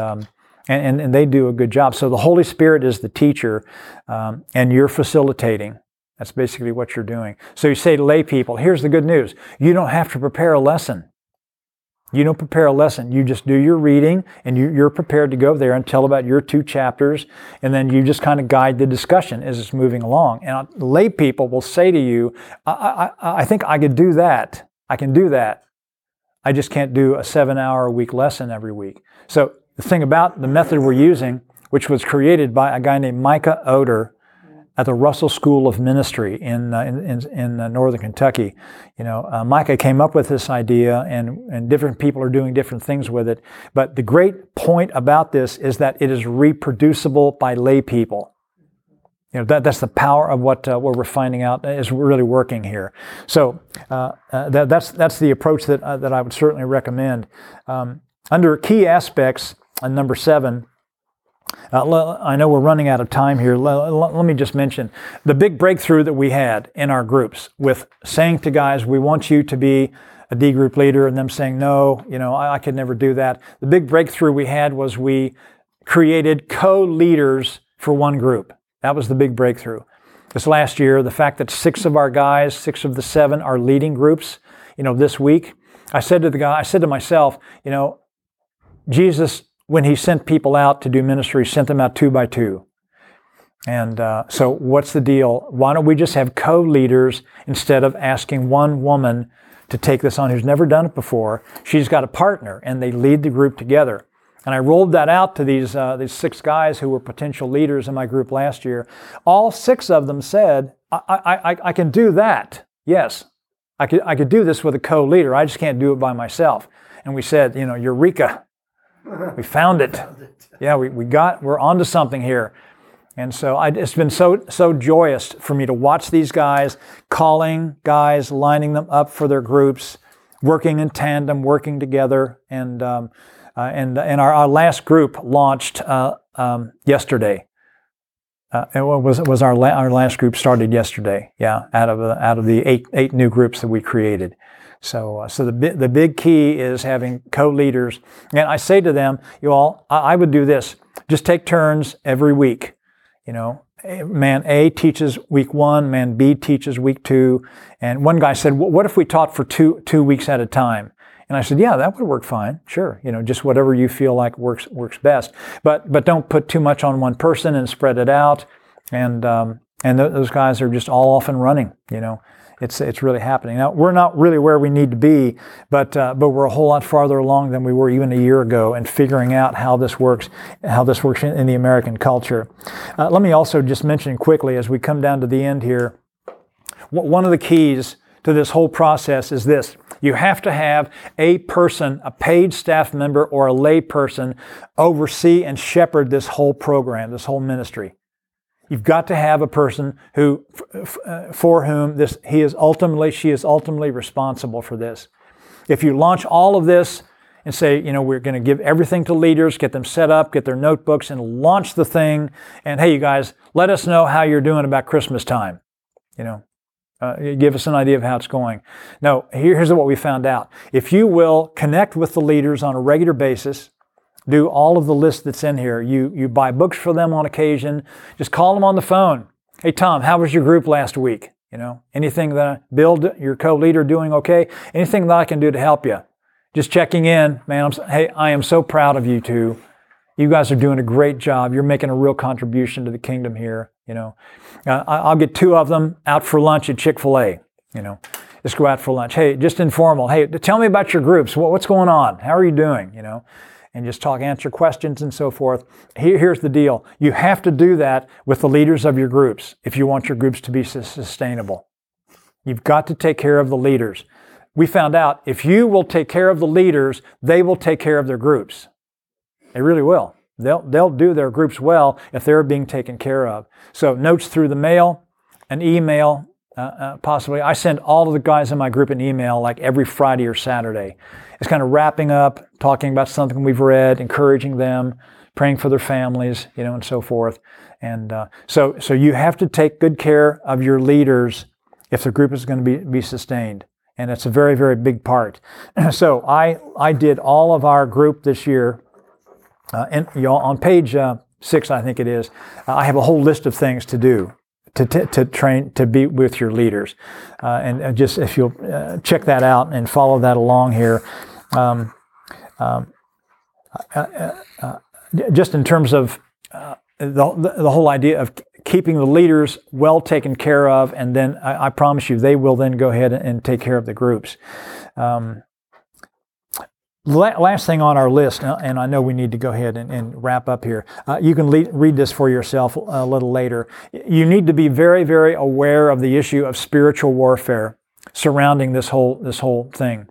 they do a good job. So the Holy Spirit is the teacher, and you're facilitating. That's basically what you're doing. So you say to lay people, here's the good news. You don't have to prepare a lesson. You don't prepare a lesson. You just do your reading, and you're prepared to go there and tell about your 2 chapters, and then you just kind of guide the discussion as it's moving along. And lay people will say to you, I think I could do that. I can do that. I just can't do a 7-hour-a-week lesson every week. So the thing about the method we're using, which was created by a guy named Micah Oder at the Russell School of Ministry in Northern Kentucky. You know, Micah came up with this idea, and different people are doing different things with it. But the great point about this is that it is reproducible by lay people. You know, that's the power of what we're finding out is really working here. So that's the approach that I would certainly recommend. Under key aspects, number 7, I know we're running out of time here. Let me just mention the big breakthrough that we had in our groups with saying to guys, we want you to be a D group leader, and them saying, no, you know, I could never do that. The big breakthrough we had was we created co-leaders for one group. That was the big breakthrough. This last year, the fact that 6 of our guys, 6 of the 7 are leading groups, you know, this week, I said to myself, you know, Jesus, when he sent people out to do ministry, sent them out 2 by 2. And so what's the deal? Why don't we just have co-leaders instead of asking one woman to take this on who's never done it before? She's got a partner, and they lead the group together. And I rolled that out to these 6 guys who were potential leaders in my group last year. All 6 of them said, I can do that. Yes, I could do this with a co-leader. I just can't do it by myself. And we said, you know, eureka. We found it. Yeah, we're onto something here. And so it's been so joyous for me to watch these guys, calling guys, lining them up for their groups, working in tandem, working together. And our last group launched yesterday. Our last group started yesterday. Yeah, out of the eight new groups that we created. So the big key is having co-leaders. And I say to them, you all, I would do this. Just take turns every week. You know, man A teaches week 1, man B teaches week 2. And one guy said, what if we taught for two weeks at a time? And I said, yeah, that would work fine. Sure. You know, just whatever you feel like works best. But don't put too much on one person and spread it out. And those guys are just all off and running, you know. it's really happening. Now, we're not really where we need to be, but we're a whole lot farther along than we were even a year ago in figuring out how this works in the American culture. Let me also just mention quickly as we come down to the end here, one of the keys to this whole process is this. You have to have a person, a paid staff member or a lay person, oversee and shepherd this whole program, this whole ministry. You've got to have a person who, for whom this she is ultimately responsible for this. If you launch all of this and say, you know, we're going to give everything to leaders, get them set up, get their notebooks and launch the thing. And hey, you guys, let us know how you're doing about Christmas time, you know. Give us an idea of how it's going. No, here's what we found out. If you will connect with the leaders on a regular basis, do all of the list that's in here. You buy books for them on occasion. Just call them on the phone. Hey, Tom, how was your group last week? You know, anything that Bill, your co-leader, doing okay? Anything that I can do to help you? Just checking in, man. I am so proud of you two. You guys are doing a great job. You're making a real contribution to the kingdom here. You know, I'll get two of them out for lunch at Chick-fil-A. You know, just go out for lunch. Hey, just informal. Hey, tell me about your groups. What's going on? How are you doing? You know, and just talk, answer questions and so forth. Here's the deal. You have to do that with the leaders of your groups if you want your groups to be sustainable. You've got to take care of the leaders. We found out if you will take care of the leaders, they will take care of their groups. They really will. They'll do their groups well if they're being taken care of. So notes through the mail, an email, possibly. I send all of the guys in my group an email like every Friday or Saturday. It's kind of wrapping up, talking about something we've read, encouraging them, praying for their families, you know, and so forth. And so you have to take good care of your leaders if the group is going to be sustained. And it's a very, very big part. So I did all of our group this year. And you know, on page 6, I think it is, I have a whole list of things to do to train to be with your leaders, and just if you'll check that out and follow that along here, just in terms of the whole idea of keeping the leaders well taken care of, and then I promise you they will then go ahead and take care of the groups. Last thing on our list, and I know we need to go ahead and wrap up here. You can read this for yourself a little later. You need to be very, very aware of the issue of spiritual warfare surrounding this whole thing.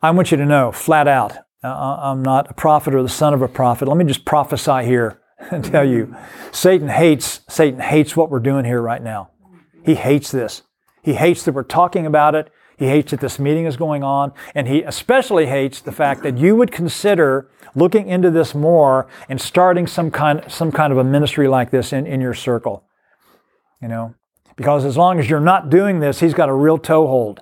I want you to know, flat out, I'm not a prophet or the son of a prophet. Let me just prophesy here and tell you, Satan hates what we're doing here right now. He hates this. He hates that we're talking about it. He hates that this meeting is going on, and he especially hates the fact that you would consider looking into this more and starting some kind of a ministry like this in your circle. You know, because as long as you're not doing this, he's got a real toehold.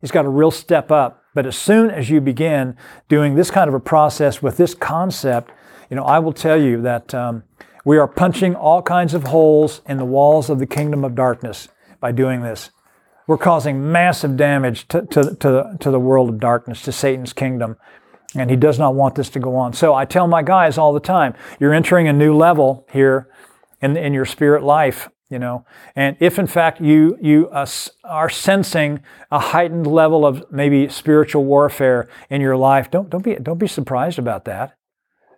He's got a real step up. But as soon as you begin doing this kind of a process with this concept, you know, I will tell you that we are punching all kinds of holes in the walls of the kingdom of darkness by doing this. We're causing massive damage to the world of darkness, to Satan's kingdom, and he does not want this to go on. So I tell my guys all the time, you're entering a new level here in your spirit life, you know. And if in fact you are sensing a heightened level of maybe spiritual warfare in your life, don't be surprised about that.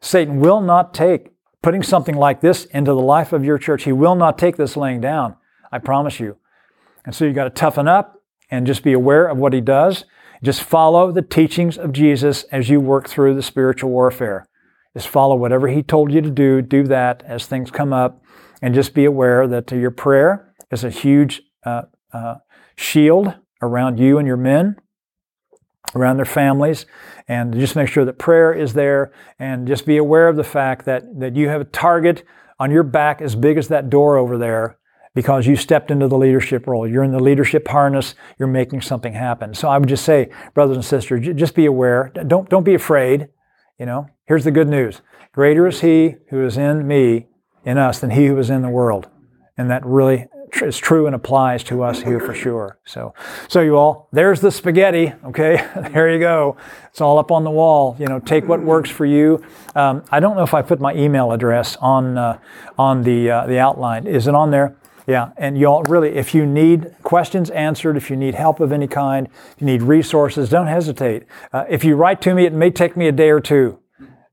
Satan will not take putting something like this into the life of your church. He will not take this laying down. I promise you. And so you got to toughen up and just be aware of what he does. Just follow the teachings of Jesus as you work through the spiritual warfare. Just follow whatever he told you to do that as things come up. And just be aware that your prayer is a huge shield around you and your men, around their families. And just make sure that prayer is there. And just be aware of the fact that you have a target on your back as big as that door over there. Because you stepped into the leadership role. You're in the leadership harness. You're making something happen. So I would just say, brothers and sisters, just be aware. Don't be afraid. You know, here's the good news. Greater is he who is in us, than he who is in the world. And that really is true and applies to us here for sure. So you all, there's the spaghetti, okay? There you go. It's all up on the wall. You know, take what works for you. I don't know if I put my email address on the outline. Is it on there? Yeah, and y'all, really, if you need questions answered, if you need help of any kind, if you need resources, don't hesitate. If you write to me, it may take me a day or two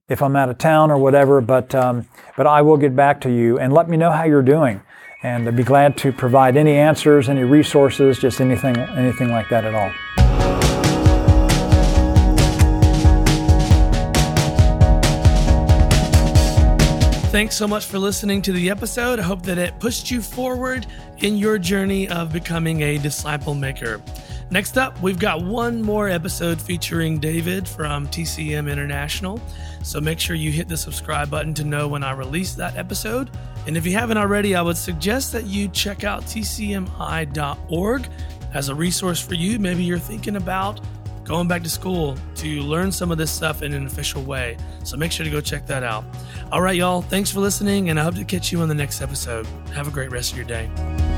if I'm out of town or whatever, but I will get back to you and let me know how you're doing. And I'd be glad to provide any answers, any resources, just anything like that at all. Thanks so much for listening to the episode. I hope that it pushed you forward in your journey of becoming a disciple maker. Next up, we've got one more episode featuring David from TCM International. So make sure you hit the subscribe button to know when I release that episode. And if you haven't already, I would suggest that you check out TCMI.org as a resource for you. Maybe you're thinking about going back to school to learn some of this stuff in an official way. So make sure to go check that out. All right, y'all. Thanks for listening, and I hope to catch you on the next episode. Have a great rest of your day.